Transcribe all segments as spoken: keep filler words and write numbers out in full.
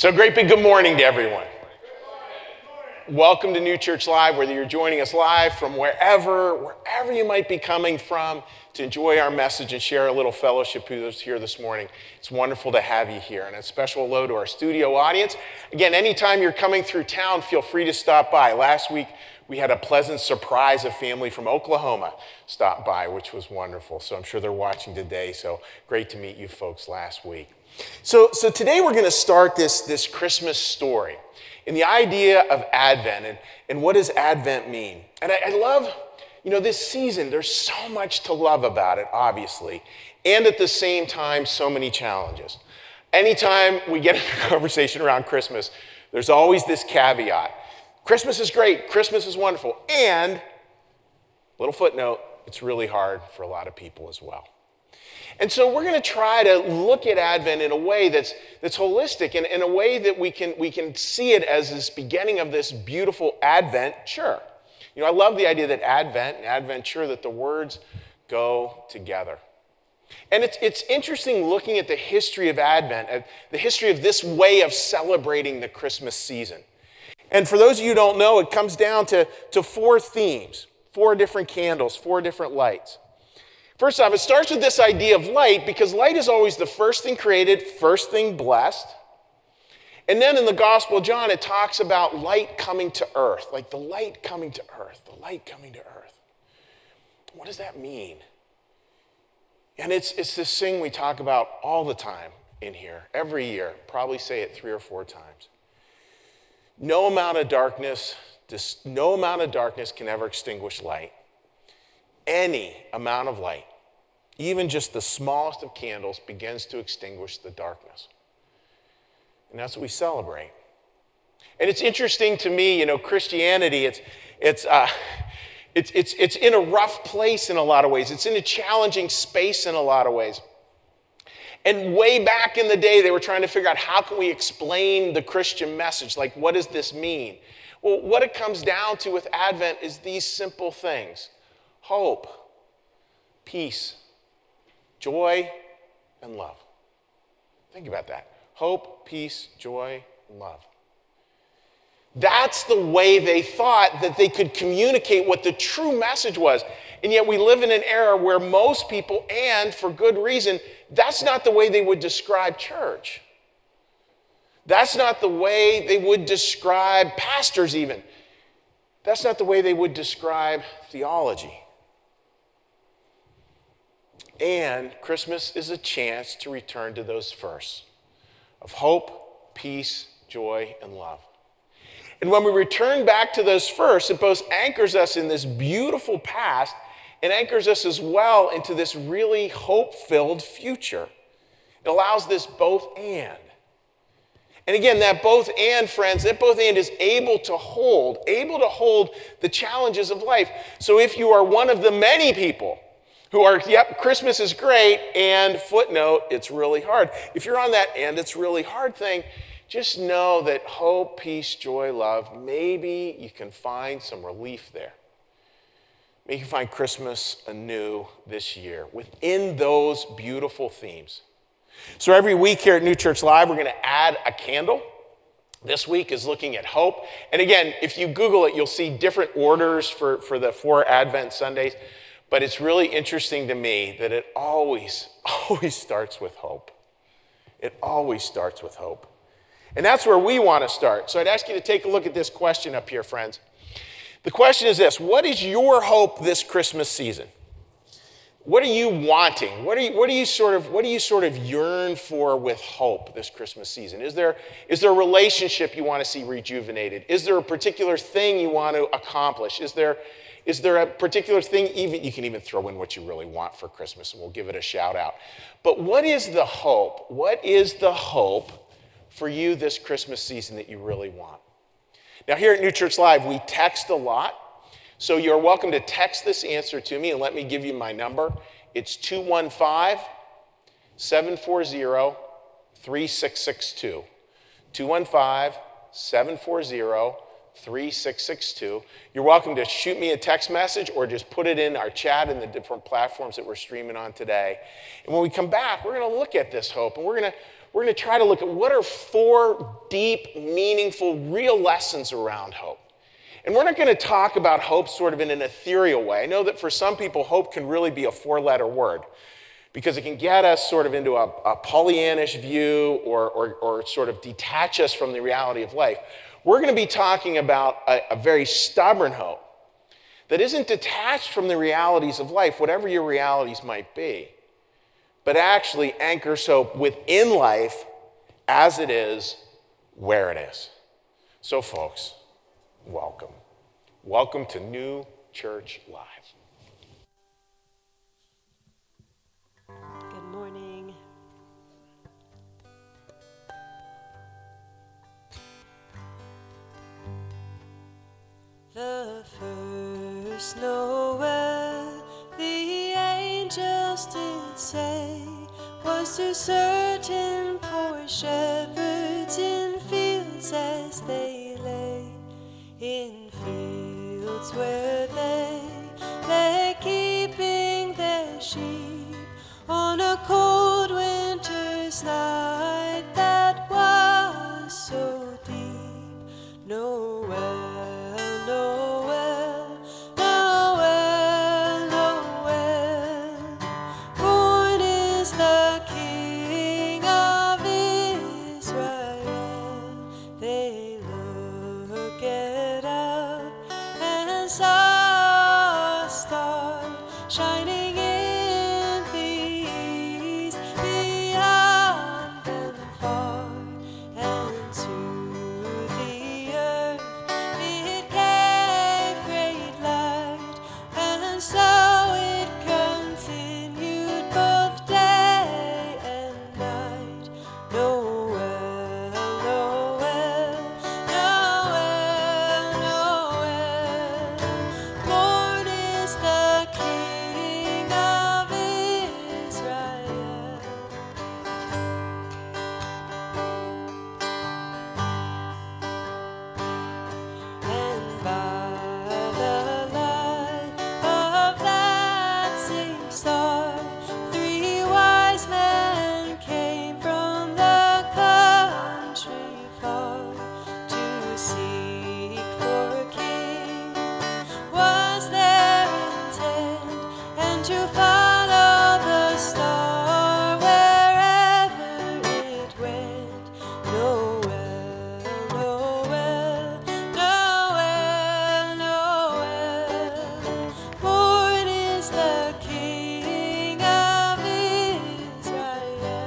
So great big good morning to everyone. Good morning. Good morning. Welcome to New Church Live, whether you're joining us live from wherever, wherever you might be coming from, to enjoy our message and share a little fellowship with us here this morning. It's wonderful to have you here. And a special hello to our studio audience. Again, anytime you're coming through town, feel free to stop by. Last week, we had a pleasant surprise, a family from Oklahoma stopped by, which was wonderful. So I'm sure they're watching today. So great to meet you folks last week. So, so today we're going to start this, this Christmas story and the idea of Advent and, and what does Advent mean? And I, I love, you know, this season, there's so much to love about it, obviously, and at the same time, so many challenges. Anytime we get into a conversation around Christmas, there's always this caveat. Christmas is great, Christmas is wonderful, and, little footnote, it's really hard for a lot of people as well. And so we're going to try to look at Advent in a way that's that's holistic and in a way that we can we can see it as this beginning of this beautiful adventure. You know, I love the idea that Advent and adventure, that the words go together. And it's it's interesting looking at the history of Advent, at the history of this way of celebrating the Christmas season. And for those of you who don't know, it comes down to, to four themes, four different candles, four different lights. First off, it starts with this idea of light, because light is always the first thing created, first thing blessed. And then in the Gospel of John, it talks about light coming to earth, like the light coming to earth, the light coming to earth. What does that mean? And it's, it's this thing we talk about all the time in here, every year, probably say it three or four times. No amount of darkness, this, no amount of darkness can ever extinguish light. Any amount of light, even just the smallest of candles, begins to extinguish the darkness. And that's what we celebrate. And it's interesting to me, you know, Christianity, it's it's uh, it's it's it's in a rough place in a lot of ways. It's in a challenging space in a lot of ways. And way back in the day, they were trying to figure out how can we explain the Christian message? Like, what does this mean? Well, what it comes down to with Advent is these simple things. Hope, peace, joy, and love. Think about that. Hope, peace, joy, and love. That's the way they thought that they could communicate what the true message was. And yet we live in an era where most people, and for good reason, that's not the way they would describe church. That's not the way they would describe pastors even. That's not the way they would describe theology. And Christmas is a chance to return to those firsts of hope, peace, joy, and love. And when we return back to those firsts, it both anchors us in this beautiful past and anchors us as well into this really hope-filled future. It allows this both and. And again, that both and, friends, that both and is able to hold, able to hold the challenges of life. So if you are one of the many people who are, yep, Christmas is great, and footnote, it's really hard. If you're on that and it's really hard thing, just know that hope, peace, joy, love, maybe you can find some relief there. Maybe you can find Christmas anew this year within those beautiful themes. So every week here at New Church Live, we're going to add a candle. This week is looking at hope. And again, if you Google it, you'll see different orders for, for the four Advent Sundays. But it's really interesting to me that it always, always starts with hope. It always starts with hope. And that's where we want to start. So I'd ask you to take a look at this question up here, friends. The question is this: what is your hope this Christmas season? What are you wanting? What are you, what are you sort of, what do you sort of yearn for with hope this Christmas season? Is there, is there a relationship you want to see rejuvenated? Is there a particular thing you want to accomplish? Is there, is there a particular thing, even you can even throw in what you really want for Christmas, and we'll give it a shout out. But what is the hope? What is the hope for you this Christmas season that you really want? Now, here at New Church Live, we text a lot. So you're welcome to text this answer to me, and let me give you my number. It's two one five, seven four zero, three six six two. two one five, seven four zero, three six six two. You're welcome to shoot me a text message or just put it in our chat in the different platforms that we're streaming on today. And when we come back, we're going to look at this hope, and we're going to we're going to try to look at what are four deep, meaningful, real lessons around hope. And we're not going to talk about hope sort of in an ethereal way. I know that for some people, hope can really be a four-letter word because it can get us sort of into a, a Pollyannish view or, or, or sort of detach us from the reality of life. We're going to be talking about a, a very stubborn hope that isn't detached from the realities of life, whatever your realities might be, but actually anchors hope within life as it is, where it is. So, folks, welcome. Welcome to New Church Live. Good morning. The first Noel, the angels did say, was to certain poor shepherds in fields as they lay. In fields where they lay keeping their sheep on a cold winter's night that was so deep. Noel, Noel, Noel, Noel, born is the King of Israel. They look at saw a star shining in the east, beyond and far, and to the earth it gave great light, and so it continued both day and night. Noel, Noel, Noel, Noel, born is the King of Israel. And by the light of that same star, three wise men came from the country far to seek for a king. Was their intent, and to follow the star wherever it went. Noel, Noel, Noel, Noel, born is the King of Israel.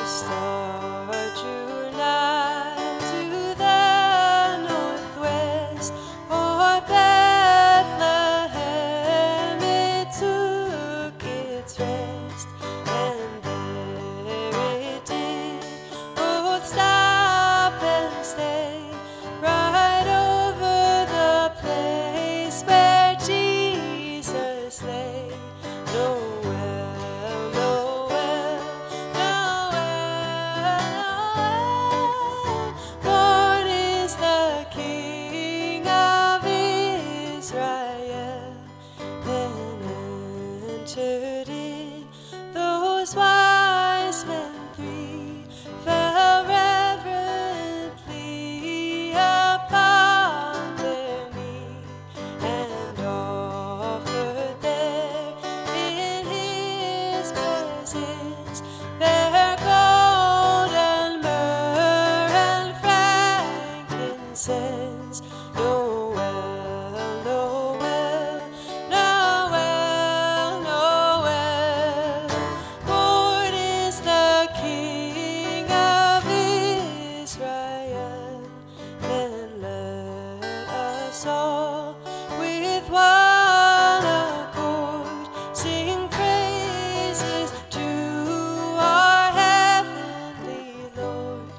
The star drew nigh to the northwest, o'er Bethlehem it took its rest, and there it did both stop and stay, right over the place where Jesus lay. Noel, Noel, Noel, Noel, born is the King of Israel. Then entered in those wise men three, fell reverently upon their knee, and offered there in his presence their gold and myrrh and frankincense. Noel, Noel, Noel, Noel, born is the King of Israel. Then let us all with one accord sing praises to our heavenly Lord,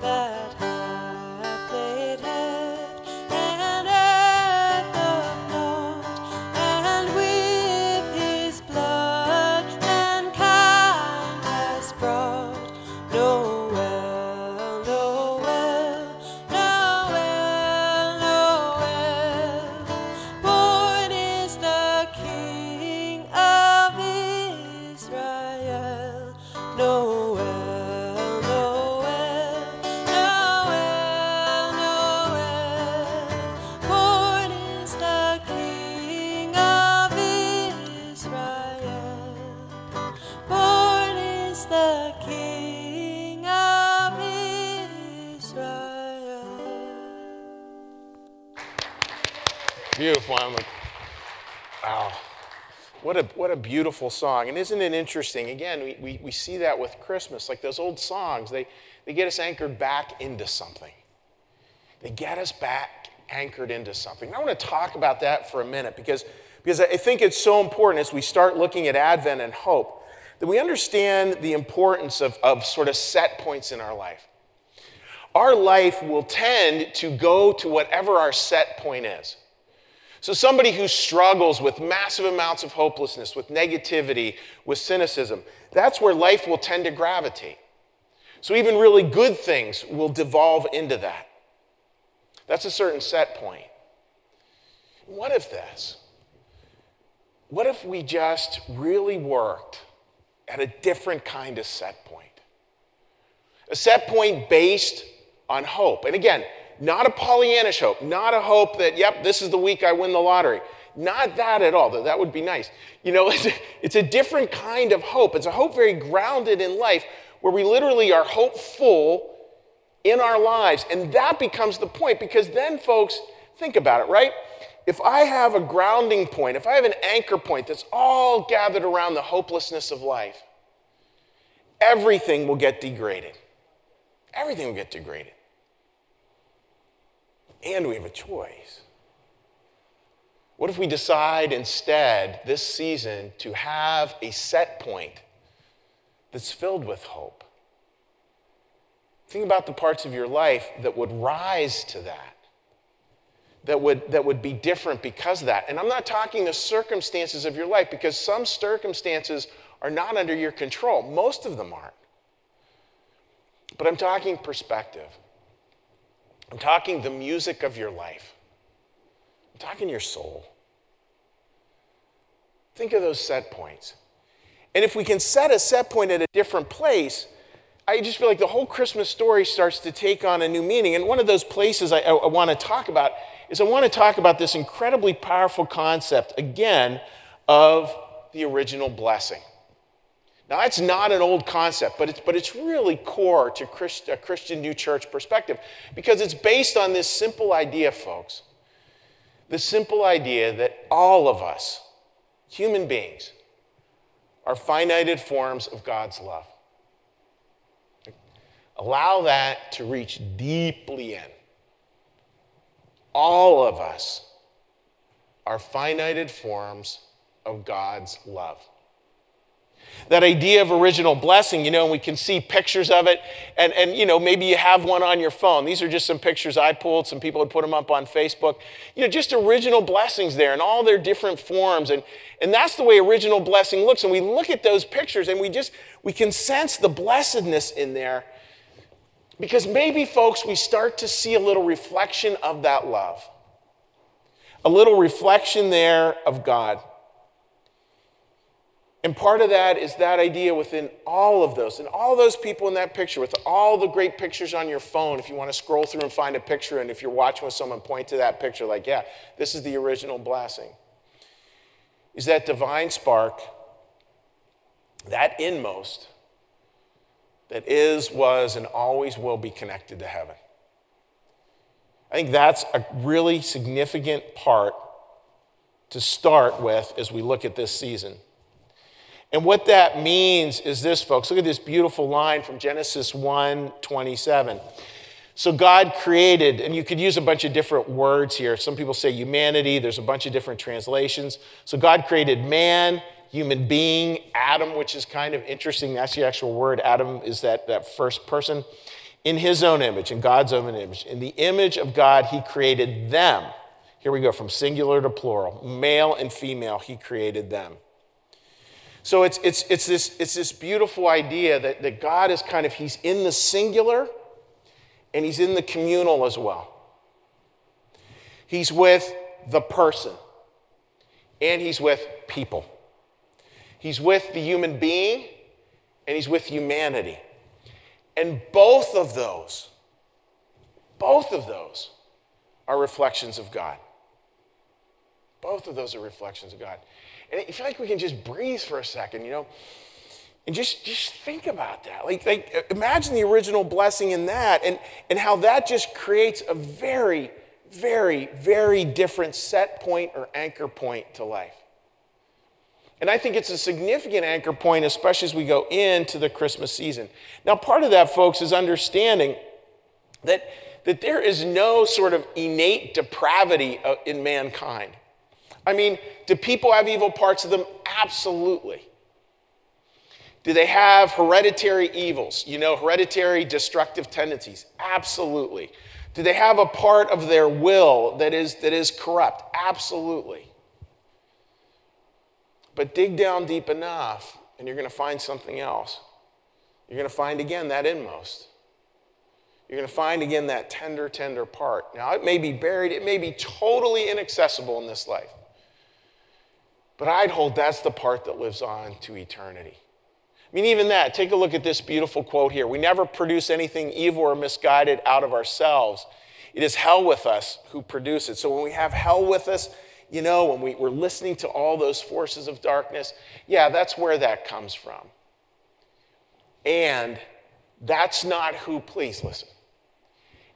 that hath laid heaven and earth apart, and with his blood mankind has brought. Noel, Noel, beautiful. I'm like, wow. What a what a beautiful song. And isn't it interesting? Again, we, we, we see that with Christmas. Like those old songs, they, they get us anchored back into something. They get us back anchored into something. And I want to talk about that for a minute because, because I think it's so important as we start looking at Advent and hope that we understand the importance of, of sort of set points in our life. Our life will tend to go to whatever our set point is. So somebody who struggles with massive amounts of hopelessness, with negativity, with cynicism, that's where life will tend to gravitate. So even really good things will devolve into that. That's a certain set point. What if this? What if we just really worked at a different kind of set point? A set point based on hope. And again, not a Pollyannish hope, not a hope that, yep, this is the week I win the lottery. Not that at all, though that would be nice. You know, it's a, it's a different kind of hope. It's a hope very grounded in life where we literally are hopeful in our lives. And that becomes the point because then, folks, think about it, right? If I have a grounding point, if I have an anchor point that's all gathered around the hopelessness of life, everything will get degraded. Everything will get degraded. And we have a choice. What if we decide instead this season to have a set point that's filled with hope? Think about the parts of your life that would rise to that, that would, that would be different because of that. And I'm not talking the circumstances of your life because some circumstances are not under your control. Most of them aren't. But I'm talking perspective. I'm talking the music of your life. I'm talking your soul. Think of those set points. And if we can set a set point at a different place, I just feel like the whole Christmas story starts to take on a new meaning. And one of those places I, I, I want to talk about is I want to talk about this incredibly powerful concept, again, of the original blessing. Now, that's not an old concept, but it's, but it's really core to Christ, a Christian New Church perspective because it's based on this simple idea, folks. The simple idea that all of us, human beings, are finite forms of God's love. Allow that to reach deeply in. All of us are finite forms of God's love. That idea of original blessing, you know, and we can see pictures of it. And, and, you know, maybe you have one on your phone. These are just some pictures I pulled. Some people had put them up on Facebook. You know, just original blessings there in all their different forms. And, and that's the way original blessing looks. And we look at those pictures and we just, we can sense the blessedness in there. Because maybe, folks, we start to see a little reflection of that love. A little reflection there of God. And part of that is that idea within all of those, and all those people in that picture, with all the great pictures on your phone, if you want to scroll through and find a picture, and if you're watching with someone, point to that picture, like, yeah, this is the original blessing. Is that divine spark, that inmost, that is, was, and always will be connected to heaven. I think that's a really significant part to start with as we look at this season. And what that means is this, folks. Look at this beautiful line from Genesis one twenty-seven. So God created, and you could use a bunch of different words here. Some people say humanity. There's a bunch of different translations. So God created man, human being, Adam, which is kind of interesting. That's the actual word. Adam is that, that first person. In his own image, in God's own image. In the image of God, he created them. Here we go, from singular to plural. Male and female, he created them. So it's it's it's this it's this beautiful idea that, that God is kind of, he's in the singular and he's in the communal as well. He's with the person and he's with people. He's with the human being and he's with humanity. And both of those, both of those are reflections of God. Both of those are reflections of God. And I feel like we can just breathe for a second, you know, and just, just think about that. Like, like imagine the original blessing in that and, and how that just creates a very, very, very different set point or anchor point to life. And I think it's a significant anchor point, especially as we go into the Christmas season. Now, part of that, folks, is understanding that, that there is no sort of innate depravity in mankind. I mean, do people have evil parts of them? Absolutely. Do they have hereditary evils? You know, hereditary destructive tendencies? Absolutely. Do they have a part of their will that is, that is corrupt? Absolutely. But dig down deep enough, and you're going to find something else. You're going to find, again, that inmost. You're going to find, again, that tender, tender part. Now, it may be buried. It may be totally inaccessible in this life. But I'd hold that's the part that lives on to eternity. I mean, even that, take a look at this beautiful quote here. We never produce anything evil or misguided out of ourselves. It is hell with us who produce it. So when we have hell with us, you know, when we, we're listening to all those forces of darkness, yeah, that's where that comes from. And that's not who, please listen.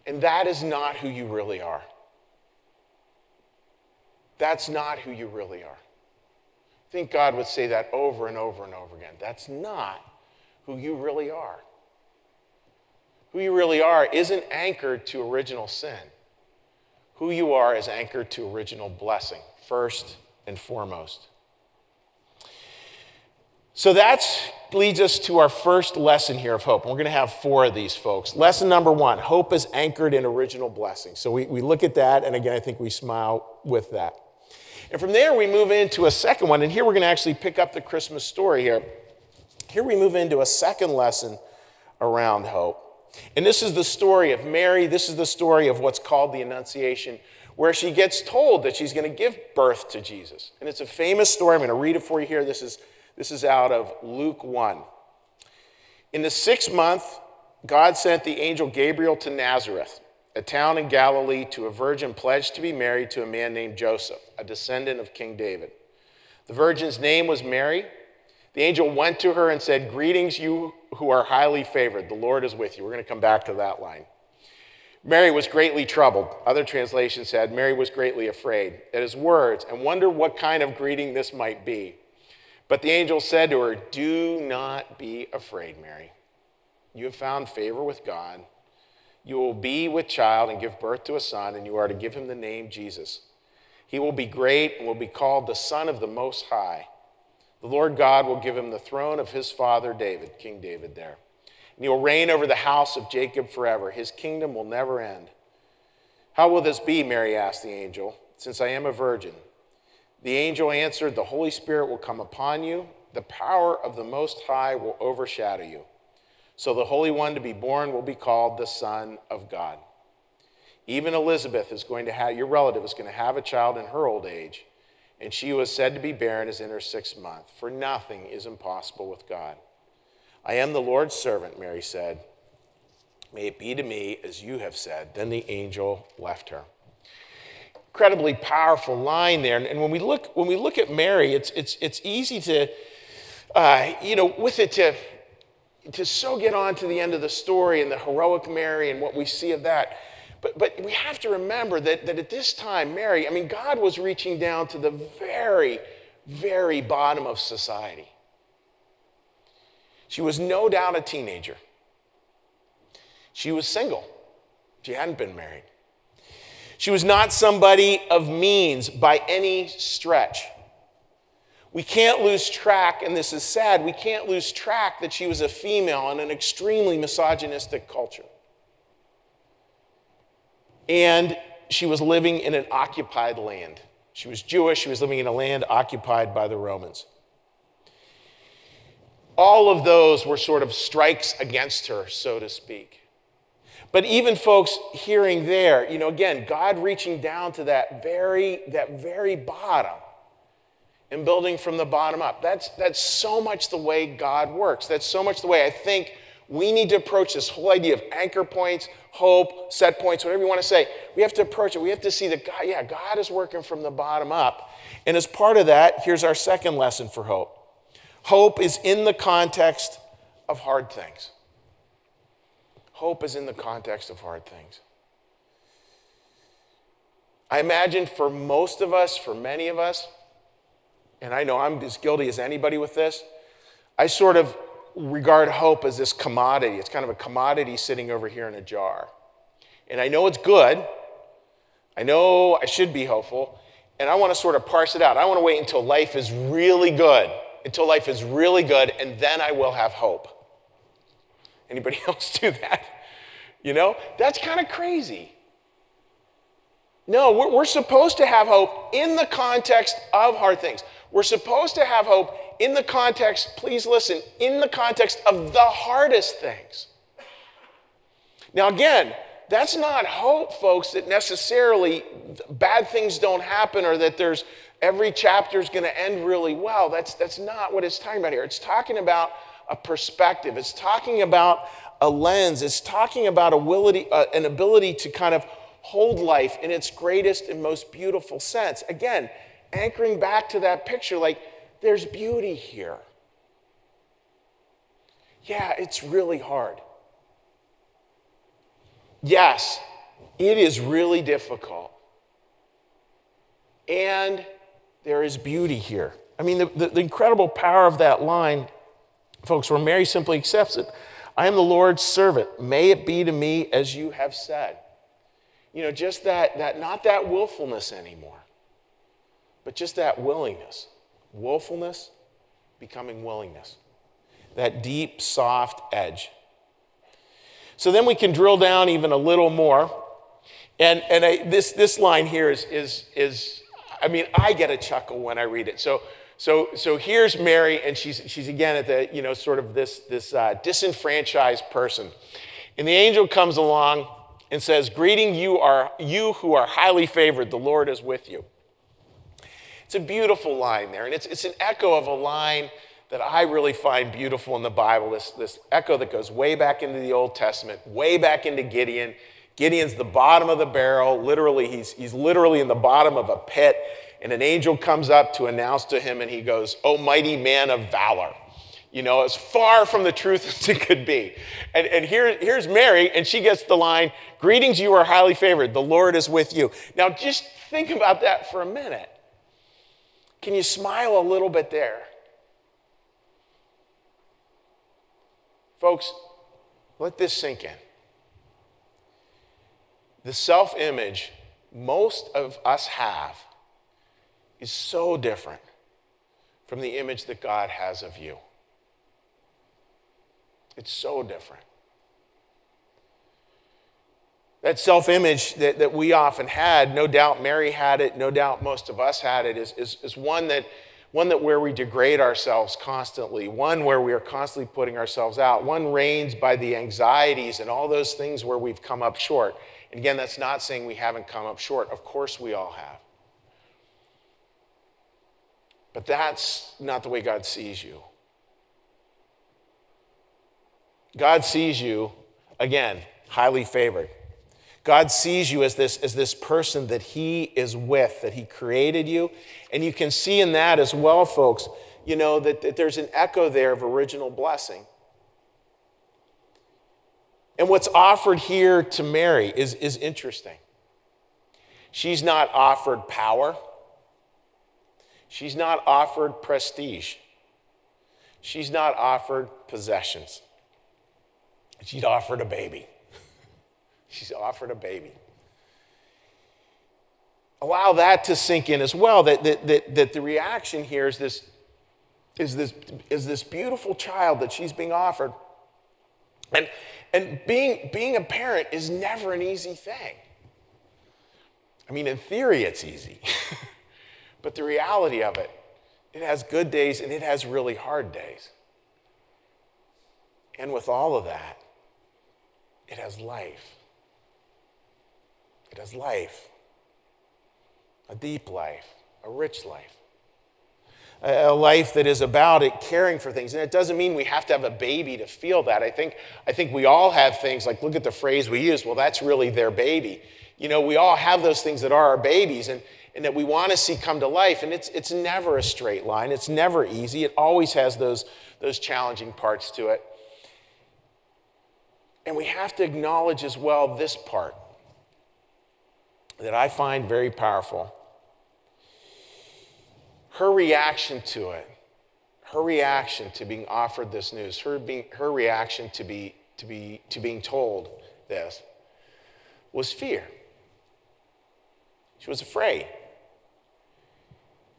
And that is not who you really are. That's not who you really are. I think God would say that over and over and over again. That's not who you really are. Who you really are isn't anchored to original sin. Who you are is anchored to original blessing, first and foremost. So that leads us to our first lesson here of hope. And we're going to have four of these, folks. Lesson number one, hope is anchored in original blessing. So we, we look at that, and again, I think we smile with that. And from there, we move into a second one. And here we're going to actually pick up the Christmas story here. Here we move into a second lesson around hope. And this is the story of Mary. This is the story of what's called the Annunciation, where she gets told that she's going to give birth to Jesus. And it's a famous story. I'm going to read it for you here. This is, this is out of Luke one. In the sixth month, God sent the angel Gabriel to Nazareth, a town in Galilee, to a virgin pledged to be married to a man named Joseph, a descendant of King David. The virgin's name was Mary. The angel went to her and said, "Greetings, you who are highly favored. The Lord is with you." We're going to come back to that line. Mary was greatly troubled. Other translations said, Mary was greatly afraid at his words and wondered what kind of greeting this might be. But the angel said to her, "Do not be afraid, Mary. You have found favor with God. You will be with child and give birth to a son, and you are to give him the name Jesus. He will be great and will be called the Son of the Most High. The Lord God will give him the throne of his father David," King David there. "And he will reign over the house of Jacob forever. His kingdom will never end." "How will this be," Mary asked the angel, "since I am a virgin?" The angel answered, "The Holy Spirit will come upon you. The power of the Most High will overshadow you. So the Holy One to be born will be called the Son of God. Even Elizabeth is going to have, your relative is going to have a child in her old age, and she was said to be barren as in her sixth month, for nothing is impossible with God." "I am the Lord's servant," Mary said. "May it be to me as you have said." Then the angel left her. Incredibly powerful line there. And when we look, when we look at Mary, it's it's it's easy to, uh, you know, with it to. to so get on to the end of the story and the heroic Mary and what we see of that. But but we have to remember that, that at this time, Mary, I mean, God was reaching down to the very, very bottom of society. She was no doubt a teenager. She was single. She hadn't been married. She was not somebody of means by any stretch. We can't lose track, and this is sad, we can't lose track that she was a female in an extremely misogynistic culture. And she was living in an occupied land. She was Jewish, she was living in a land occupied by the Romans. All of those were sort of strikes against her, so to speak. But even folks hearing there, you know, again, God reaching down to that very, that very bottom, and building from the bottom up. That's, that's so much the way God works. That's so much the way I think we need to approach this whole idea of anchor points, hope, set points, whatever you want to say. We have to approach it. We have to see that, God, yeah, God is working from the bottom up. And as part of that, here's our second lesson for hope. Hope is in the context of hard things. Hope is in the context of hard things. I imagine for most of us, for many of us, and I know I'm as guilty as anybody with this, I sort of regard hope as this commodity. It's kind of a commodity sitting over here in a jar. And I know it's good. I know I should be hopeful. And I want to sort of parse it out. I want to wait until life is really good, until life is really good, and then I will have hope. Anybody else do that? You know, that's kind of crazy. No, we're, we're supposed to have hope in the context of hard things. We're supposed to have hope in the context, please listen, in the context of the hardest things. Now, again, that's not hope, folks, that necessarily bad things don't happen or that there's every chapter is going to end really well. That's, that's not what it's talking about here. It's talking about a perspective. It's talking about a lens. It's talking about ability, uh, an ability to kind of hold life in its greatest and most beautiful sense. Again, anchoring back to that picture, like there's beauty here. Yeah, it's really hard. Yes, it is really difficult. And there is beauty here. I mean, the, the, the incredible power of that line, folks, where Mary simply accepts it. I am the Lord's servant. May it be to me as you have said. You know, just that, that not that willfulness anymore, but just that willingness. Willfulness becoming willingness. That deep, soft edge. So then we can drill down even a little more. And and I, this this line here is is is I mean, I get a chuckle when I read it. So so so here's Mary, and she's she's again at the, you know, sort of this this uh, disenfranchised person. And the angel comes along and says, "Greeting, you are you who are highly favored, the Lord is with you." It's a beautiful line there, and it's it's an echo of a line that I really find beautiful in the Bible, this, this echo that goes way back into the Old Testament, way back into Gideon. Gideon's the bottom of the barrel. Literally, he's, he's literally in the bottom of a pit, and an angel comes up to announce to him, and he goes, "O mighty man of valor." You know, as far from the truth as it could be. And, and here, here's Mary, and she gets the line, "Greetings, you are highly favored. The Lord is with you." Now, just think about that for a minute. Can you smile a little bit there? Folks, let this sink in. The self-image most of us have is so different from the image that God has of you. It's so different. That self-image that, that we often had, no doubt Mary had it, no doubt most of us had it, is, is, is one that One that where we degrade ourselves constantly, one where we are constantly putting ourselves out, one reigns by the anxieties and all those things where we've come up short. And again, that's not saying we haven't come up short. Of course we all have. But that's not the way God sees you. God sees you, again, highly favored. God sees you as this, as this person that he is with, that he created you. And you can see in that as well, folks, you know, that, that there's an echo there of original blessing. And what's offered here to Mary is, is interesting. She's not offered power. She's not offered prestige. She's not offered possessions. She's offered a baby. She's offered a baby. Allow that to sink in as well, that, that, that, that the reaction here is this, is this, is this beautiful child that she's being offered. And, and being, being a parent is never an easy thing. I mean, in theory, it's easy. But the reality of it, it has good days and it has really hard days. And with all of that, it has life. It has life, a deep life, a rich life, a life that is about it caring for things. And it doesn't mean we have to have a baby to feel that. I think, I think we all have things, like look at the phrase we use, well, that's really their baby. You know, we all have those things that are our babies and, and that we want to see come to life. And it's it's never a straight line. It's never easy. It always has those, those challenging parts to it. And we have to acknowledge as well this part. that I find very powerful. Her reaction to it, her reaction to being offered this news, her being, her reaction to be to be to being told this, was fear. She was afraid.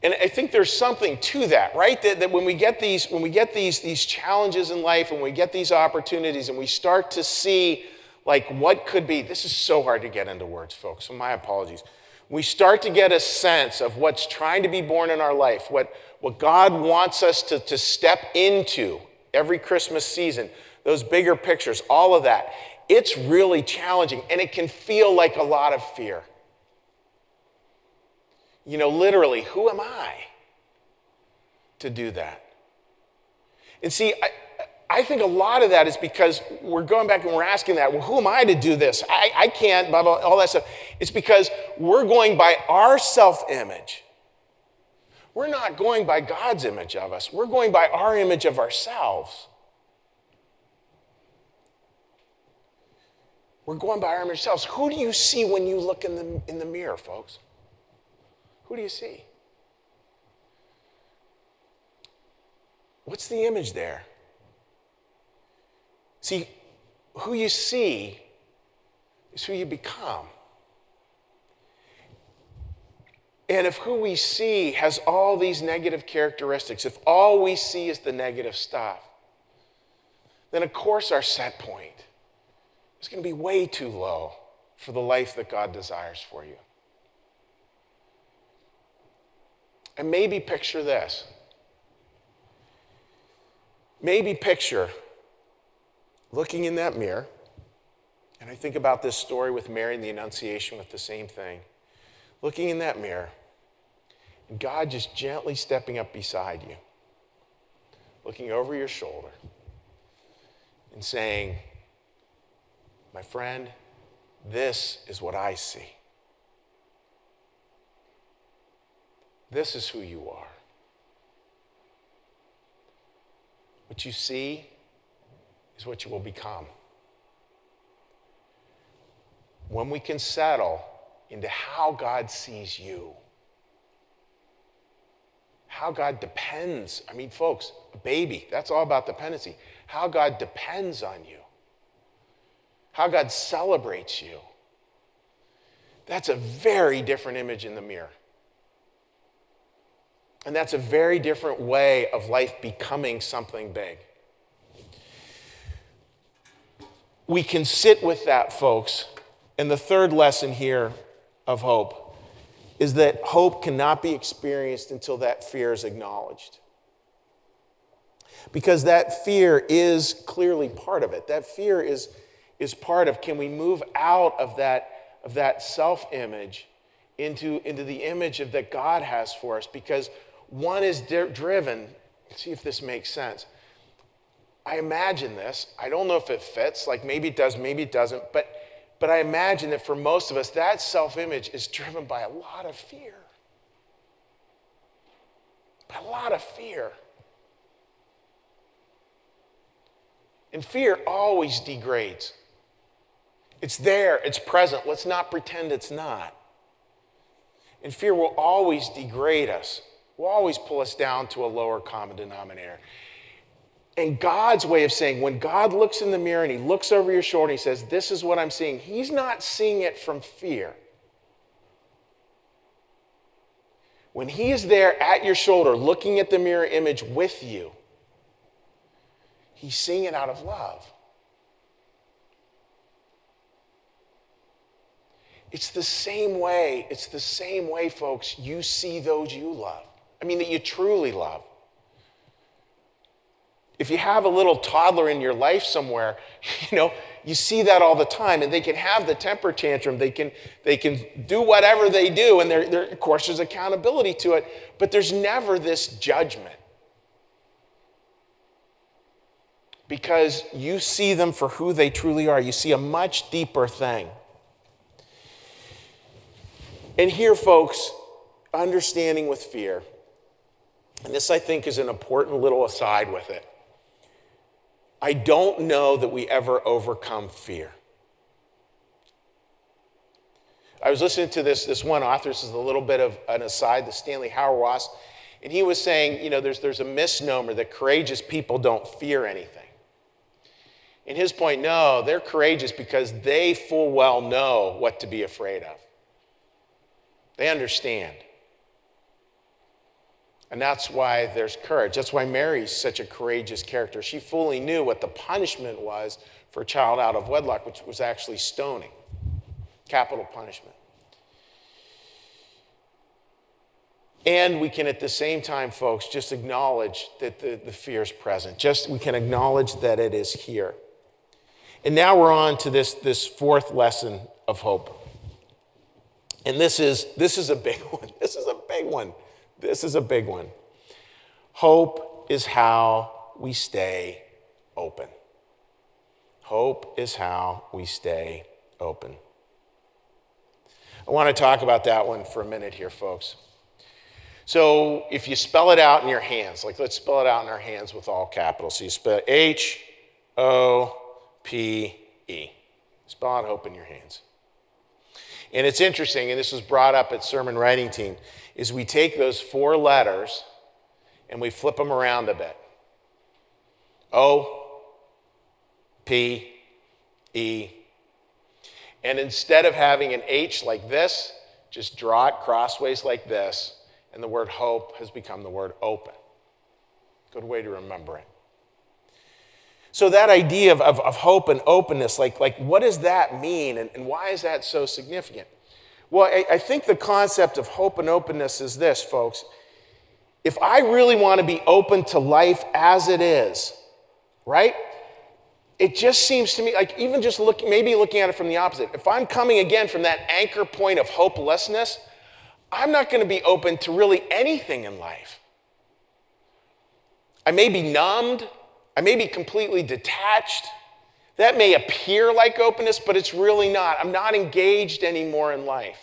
And I think there's something to that, right? That, that when we get these, when we get these, these challenges in life, when we get these opportunities, and we start to see, like, what could be. This is so hard to get into words, folks. So my apologies. We start to get a sense of what's trying to be born in our life, what, what God wants us to, to step into every Christmas season, those bigger pictures, all of that. It's really challenging, and it can feel like a lot of fear. You know, literally, who am I to do that? And see, I, I think a lot of that is because we're going back and we're asking that, well, who am I to do this? I, I can't, blah, blah, all that stuff. It's because we're going by our self-image. We're not going by God's image of us. We're going by our image of ourselves. We're going by our image of ourselves. Who do you see when you look in the, in the mirror, folks? Who do you see? What's the image there? See, who you see is who you become. And if who we see has all these negative characteristics, if all we see is the negative stuff, then of course our set point is going to be way too low for the life that God desires for you. And maybe picture this. Maybe picture looking in that mirror, and I think about this story with Mary and the Annunciation with the same thing. Looking in that mirror, and God just gently stepping up beside you, looking over your shoulder, and saying, my friend, this is what I see. This is who you are. What you see is what you will become. When we can settle into how God sees you, how God depends, I mean, folks, a baby, that's all about dependency, how God depends on you, how God celebrates you, that's a very different image in the mirror. And that's a very different way of life becoming something big. We can sit with that, folks. And the third lesson here of hope is that hope cannot be experienced until that fear is acknowledged. Because that fear is clearly part of it. That fear is, is part of, can we move out of that, of that self-image into, into the image of that God has for us? Because one is di- driven, let's see if this makes sense. I imagine this. I don't know if it fits. Like, maybe it does, maybe it doesn't. But, but I imagine that for most of us, that self-image is driven by a lot of fear. By a lot of fear. And fear always degrades. It's there. It's present. Let's not pretend it's not. And fear will always degrade us. Will always pull us down to a lower common denominator. And God's way of saying, when God looks in the mirror and he looks over your shoulder and he says, this is what I'm seeing, he's not seeing it from fear. When he is there at your shoulder looking at the mirror image with you, he's seeing it out of love. It's the same way, it's the same way, folks, you see those you love. I mean, that you truly love. If you have a little toddler in your life somewhere, you know, you see that all the time, and they can have the temper tantrum, they can they can do whatever they do, and there, there of course there's accountability to it, but there's never this judgment. Because you see them for who they truly are. You see a much deeper thing. And here, folks, understanding with fear, and this I think is an important little aside with it. I don't know that we ever overcome fear. I was listening to this this one author. This is a little bit of an aside, the Stanley Hauerwas, and he was saying, you know, there's there's a misnomer that courageous people don't fear anything. And his point, no, they're courageous because they full well know what to be afraid of. They understand. And that's why there's courage. That's why Mary's such a courageous character. She fully knew what the punishment was for a child out of wedlock, which was actually stoning, capital punishment. And we can at the same time, folks, just acknowledge that the, the fear is present. Just we can acknowledge that it is here. And now we're on to this, this fourth lesson of hope. And this is this is a big one. This is a big one. This is a big one. Hope is how we stay open. Hope is how we stay open. I want to talk about that one for a minute here, folks. So if you spell it out in your hands, like let's spell it out in our hands with all capitals. So you spell H O P E. Spell out hope in your hands. And it's interesting, and this was brought up at Sermon Writing Team, is we take those four letters and we flip them around a bit. O, P, E. And instead of having an H like this, just draw it crossways like this, and the word hope has become the word open. Good way to remember it. So that idea of, of, of hope and openness, like, like what does that mean, and, and why is that so significant? Well, I, I think the concept of hope and openness is this, folks. If I really want to be open to life as it is, right? It just seems to me, like even just looking, maybe looking at it from the opposite. If I'm coming again from that anchor point of hopelessness, I'm not going to be open to really anything in life. I may be numbed. I may be completely detached. That may appear like openness, but it's really not. I'm not engaged anymore in life.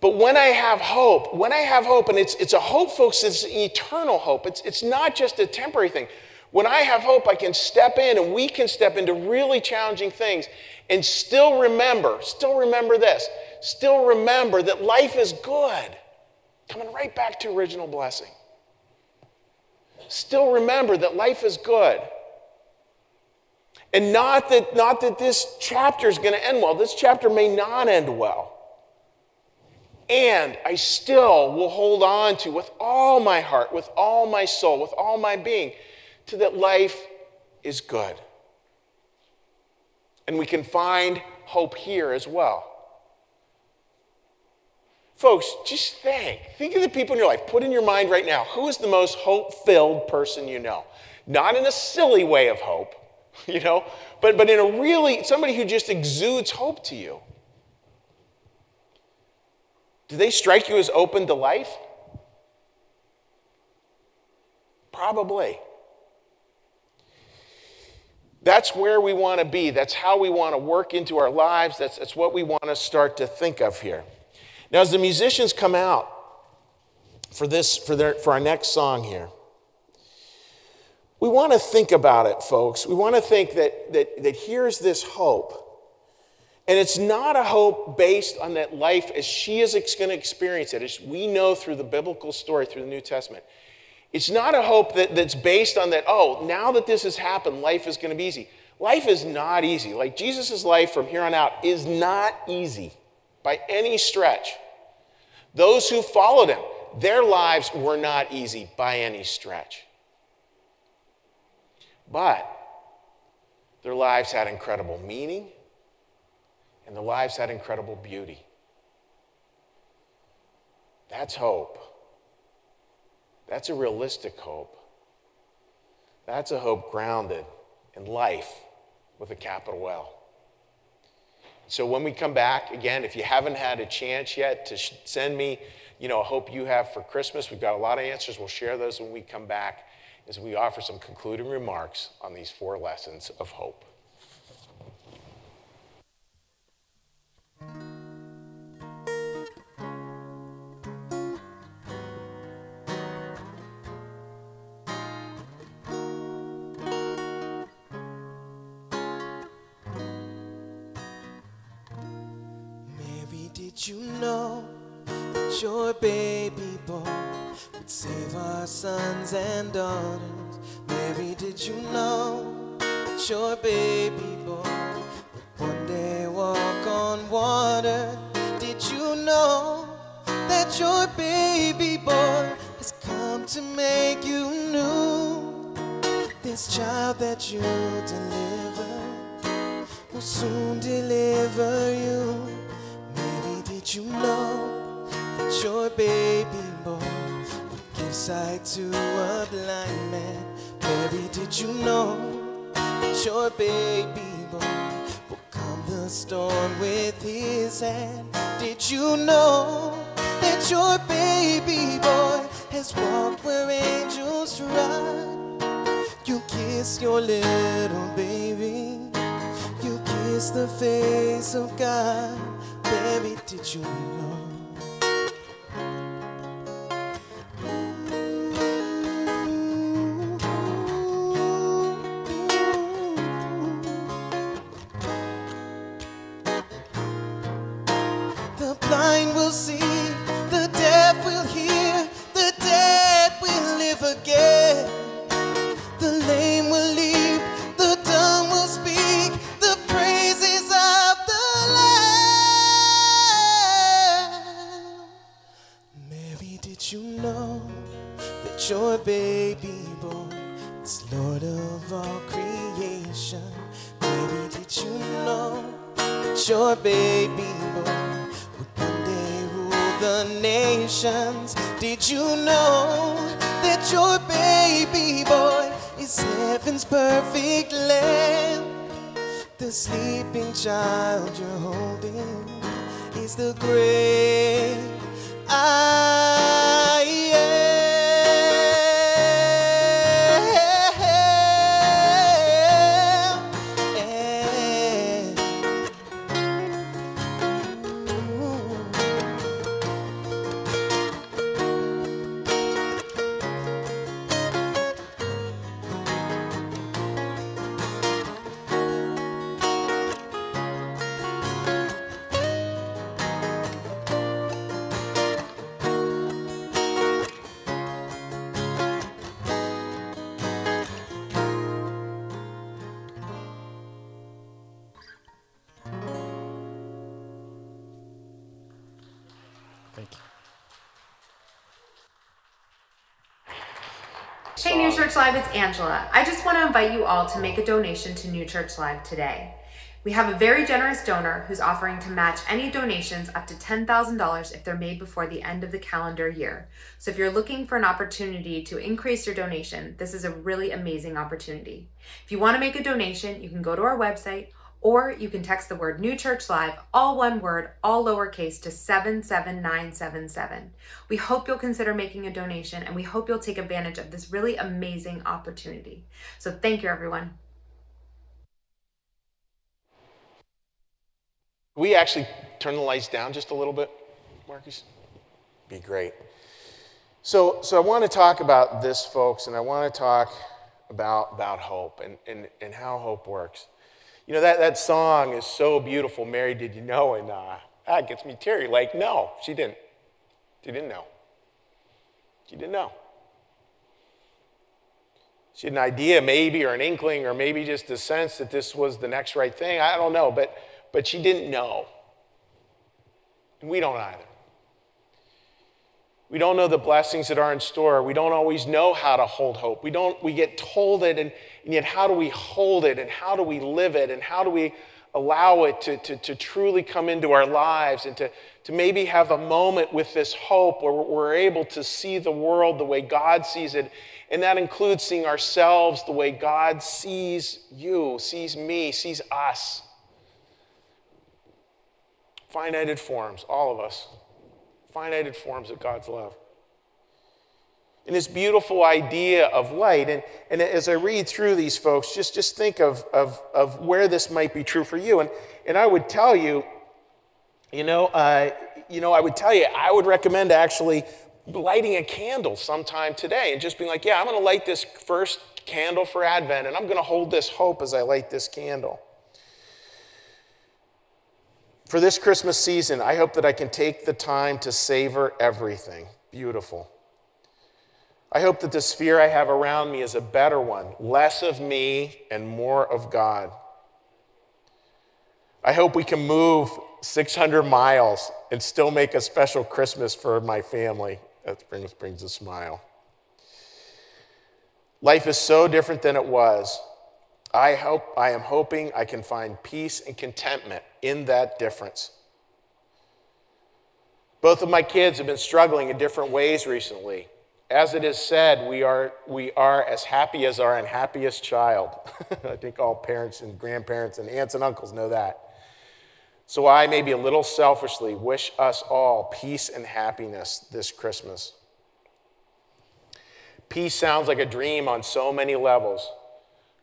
But when I have hope, when I have hope, and it's it's a hope, folks, it's an eternal hope. It's, it's not just a temporary thing. When I have hope, I can step in, and we can step into really challenging things and still remember, still remember this, still remember that life is good. Coming right back to original blessing. Still remember that life is good. And not that, not that this chapter is going to end well. This chapter may not end well. And I still will hold on to, with all my heart, with all my soul, with all my being, to that life is good. And we can find hope here as well. Folks, just think. Think of the people in your life. Put in your mind right now, who is the most hope-filled person you know? Not in a silly way of hope, you know, but, but in a really, somebody who just exudes hope to you. Do they strike you as open to life? Probably. That's where we want to be. That's how we want to work into our lives. That's, that's what we want to start to think of here. Now, as the musicians come out for this, for their, for our next song here, we want to think about it, folks. We want to think that, that, that here's this hope. And it's not a hope based on that life as she is going to experience it, as we know through the biblical story, through the New Testament. It's not a hope that, that's based on that, oh, now that this has happened, life is going to be easy. Life is not easy. Like, Jesus' life from here on out is not easy. By any stretch. Those who followed him, their lives were not easy by any stretch. But their lives had incredible meaning, and their lives had incredible beauty. That's hope. That's a realistic hope. That's a hope grounded in life with a capital L. So when we come back, again, if you haven't had a chance yet to sh- send me, you know, a hope you have for Christmas, we've got a lot of answers. We'll share those when we come back as we offer some concluding remarks on these four lessons of hope. Did you know that your baby boy would save our sons and daughters? Mary, did you know that your baby boy would one day walk on water? Did you know that your baby boy has come to make you new? This child that you deliver will soon deliver you. Did you know that your baby boy would give sight to a blind man? Mary, did you know that your baby boy will calm the storm with his hand? Did you know that your baby boy has walked where angels run? You kiss your little baby, you kiss the face of God. Mary, did you know? The blind will see, the deaf will hear, the dead will live again. The lame will leap, the dumb will speak, the praises of the Lamb. Did you know that your baby boy is Lord of all creation? Baby, did you know that your baby boy would one day rule the nations? Did you know that your baby boy is heaven's perfect lamb? The sleeping child you're holding is the great I am. Hey, New Church Live, it's Angela. I just want to invite you all to make a donation to New Church Live today. We have a very generous donor who's offering to match any donations up to ten thousand dollars if they're made before the end of the calendar year. So if you're looking for an opportunity to increase your donation, this is a really amazing opportunity. If you want to make a donation, you can go to our website or you can text the word New Church Live, all one word, all lowercase, to seven seven nine seven seven. We hope you'll consider making a donation, and we hope you'll take advantage of this really amazing opportunity. So thank you, everyone. We actually turn the lights down just a little bit, Marcus? Be great. So, so I want to talk about this, folks, and I want to talk about, about hope and, and, and how hope works. You know, that, that song is so beautiful, Mary, did you know? And uh, that gets me teary. Like, no, she didn't. She didn't know. She didn't know. She had an idea maybe, or an inkling, or maybe just a sense that this was the next right thing. I don't know, but, but she didn't know. And we don't either. We don't know the blessings that are in store. We don't always know how to hold hope. We don't. We get told it, and, and yet how do we hold it, and how do we live it, and how do we allow it to, to, to truly come into our lives and to, to maybe have a moment with this hope where we're able to see the world the way God sees it, and that includes seeing ourselves the way God sees you, sees me, sees us. Finited forms, all of us. Finited forms of God's love. And this beautiful idea of light, and, and as I read through these, folks, just, just think of, of, of where this might be true for you. And, and I would tell you, you know, uh, you know, I would tell you, I would recommend actually lighting a candle sometime today and just being like, yeah, I'm going to light this first candle for Advent, and I'm going to hold this hope as I light this candle. For this Christmas season, I hope that I can take the time to savor everything beautiful. I hope that the sphere I have around me is a better one, less of me and more of God. I hope we can move six hundred miles and still make a special Christmas for my family. That brings, brings a smile. Life is so different than it was. I hope, I am hoping I can find peace and contentment in that difference. Both of my kids have been struggling in different ways recently. As it is said, we are, we are as happy as our unhappiest child. I think all parents and grandparents and aunts and uncles know that. So I maybe a little selfishly wish us all peace and happiness this Christmas. Peace sounds like a dream on so many levels.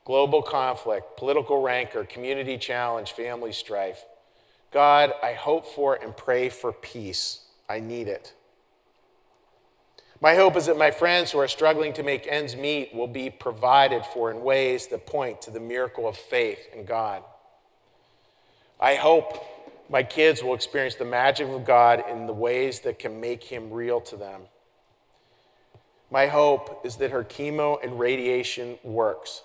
Global conflict, political rancor, community challenge, family strife. God, I hope for and pray for peace. I need it. My hope is that my friends who are struggling to make ends meet will be provided for in ways that point to the miracle of faith in God. I hope my kids will experience the magic of God in the ways that can make him real to them. My hope is that her chemo and radiation works.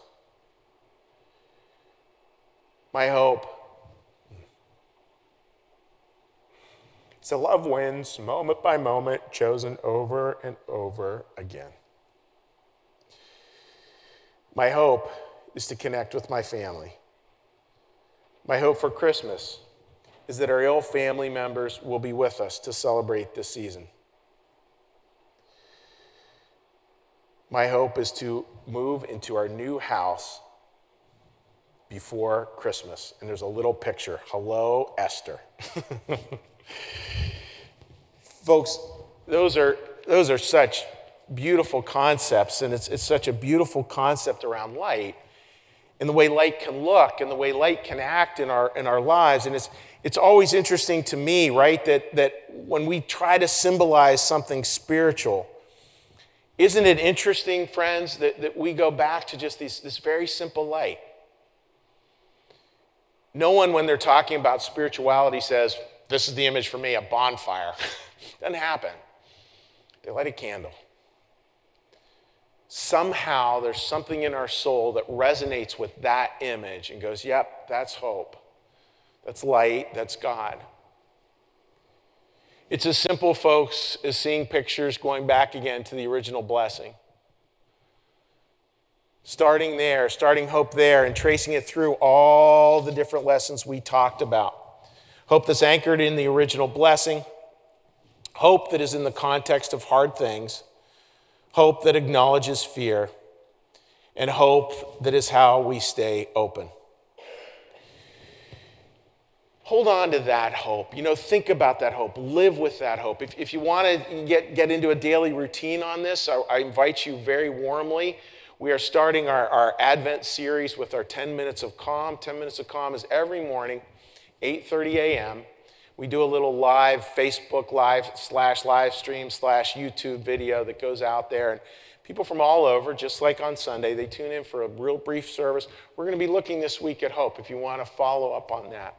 My hope. So love wins moment by moment, chosen over and over again. My hope is to connect with my family. My hope for Christmas is that our ill family members will be with us to celebrate this season. My hope is to move into our new house before Christmas. And there's a little picture. Hello, Esther. Folks, those are those are such beautiful concepts, and it's it's such a beautiful concept around light, and the way light can look, and the way light can act in our in our lives. And it's it's always interesting to me, right, that that when we try to symbolize something spiritual, isn't it interesting, friends, that, that we go back to just these, this very simple light? No one, when they're talking about spirituality, says, this is the image for me, a bonfire. Doesn't happen. They light a candle. Somehow there's something in our soul that resonates with that image and goes, yep, that's hope. That's light. That's God. It's as simple, folks, as seeing pictures, going back again to the original blessing. Starting there, starting hope there, and tracing it through all the different lessons we talked about. Hope that's anchored in the original blessing. Hope that is in the context of hard things. Hope that acknowledges fear. And hope that is how we stay open. Hold on to that hope. You know, think about that hope. Live with that hope. If, if you want to get, get into a daily routine on this, I, I invite you very warmly. We are starting our, our Advent series with our ten minutes of calm. ten minutes of calm is every morning. eight thirty a.m. We do a little live Facebook live slash live stream slash YouTube video that goes out there. And people from all over, just like on Sunday, they tune in for a real brief service. We're going to be looking this week at hope if you want to follow up on that.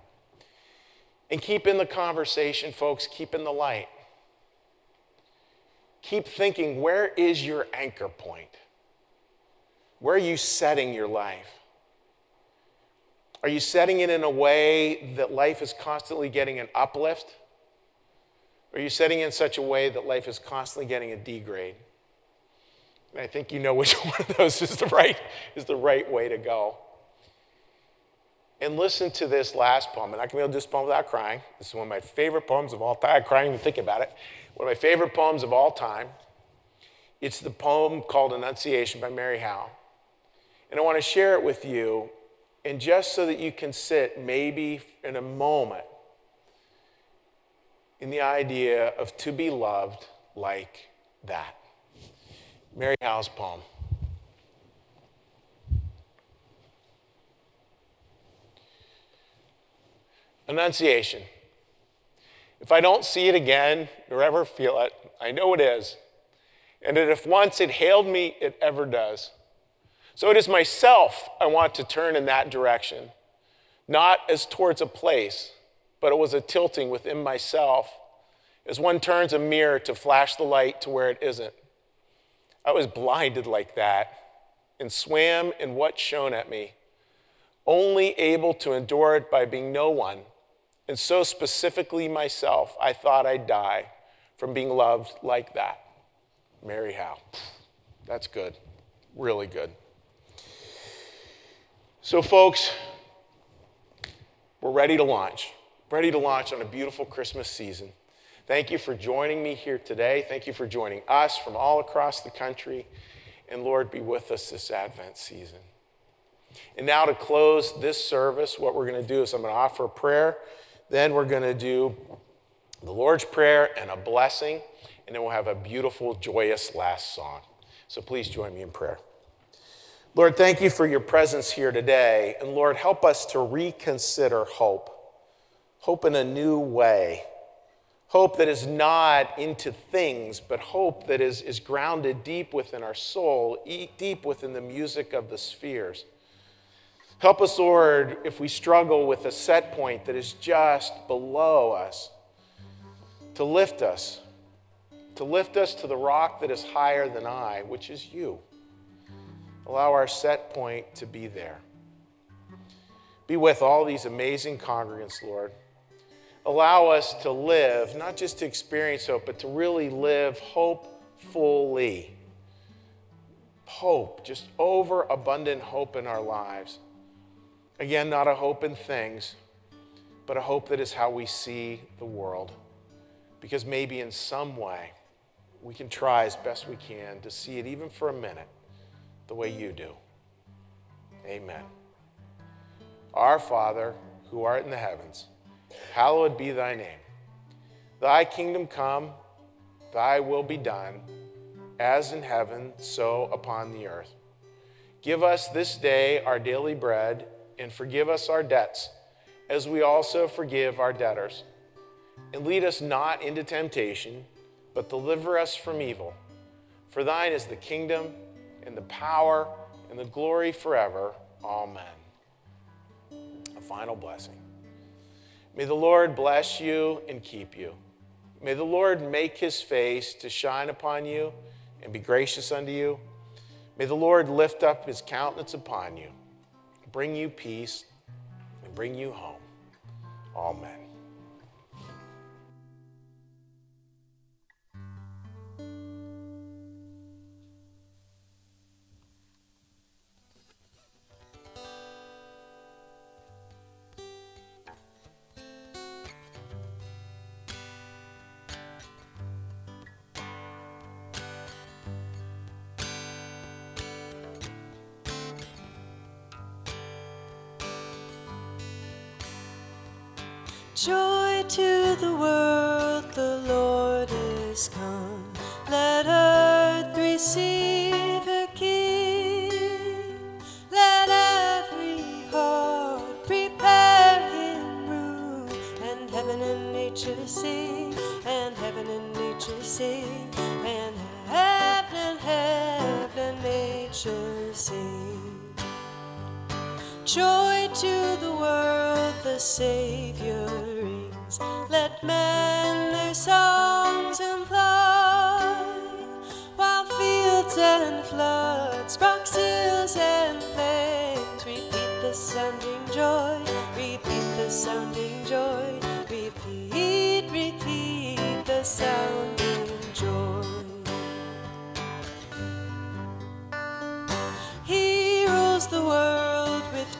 And keep in the conversation, folks. Keep in the light. Keep thinking, where is your anchor point? Where are you setting your life? Are you setting it in a way that life is constantly getting an uplift? Or are you setting it in such a way that life is constantly getting a degrade? And I think you know which one of those is the right, is the right way to go. And listen to this last poem. I'm not going to be able to do this poem without crying. This is one of my favorite poems of all time. I'm crying even thinking about it. One of my favorite poems of all time. It's the poem called Annunciation by Mary Howe. And I want to share it with you. And just so that you can sit maybe in a moment in the idea of to be loved like that. Mary Howe's poem. Annunciation. If I don't see it again, nor ever feel it, I know it is. And that if once it hailed me, it ever does. So it is myself I want to turn in that direction, not as towards a place, but it was a tilting within myself, as one turns a mirror to flash the light to where it isn't. I was blinded like that and swam in what shone at me, only able to endure it by being no one, and so specifically myself, I thought I'd die from being loved like that. Mary Howe. That's good. Really good. So folks, we're ready to launch. Ready to launch on a beautiful Christmas season. Thank you for joining me here today. Thank you for joining us from all across the country. And Lord, be with us this Advent season. And now to close this service, what we're going to do is I'm going to offer a prayer. Then we're going to do the Lord's Prayer and a blessing. And then we'll have a beautiful, joyous last song. So please join me in prayer. Lord, thank you for your presence here today. And Lord, help us to reconsider hope. Hope in a new way. Hope that is not into things, but hope that is, is grounded deep within our soul, deep within the music of the spheres. Help us, Lord, if we struggle with a set point that is just below us, to lift us, to lift us to the rock that is higher than I, which is you. Allow our set point to be there. Be with all these amazing congregants, Lord. Allow us to live, not just to experience hope, but to really live hope fully. Hope, just overabundant hope in our lives. Again, not a hope in things, but a hope that is how we see the world. Because maybe in some way, we can try as best we can to see it, even for a minute, the way you do. Amen. Our Father, who art in the heavens, hallowed be thy name. Thy kingdom come, thy will be done, as in heaven, so upon the earth. Give us this day our daily bread, and forgive us our debts, as we also forgive our debtors. And lead us not into temptation, but deliver us from evil. For thine is the kingdom, and the power, and the glory forever. Amen. A final blessing. May the Lord bless you and keep you. May the Lord make his face to shine upon you and be gracious unto you. May the Lord lift up his countenance upon you, bring you peace, and bring you home. Amen. Joy to the world, the Lord is come. Let earth receive her King. Let every heart prepare him room. And heaven and nature sing, and heaven and nature sing, and heaven and heaven and nature sing. Joy to the world, the Savior. Let men their songs employ, while fields and floods, rocks, hills, and plains repeat the sounding joy, repeat the sounding joy, repeat, repeat the sounding joy. He rules the world with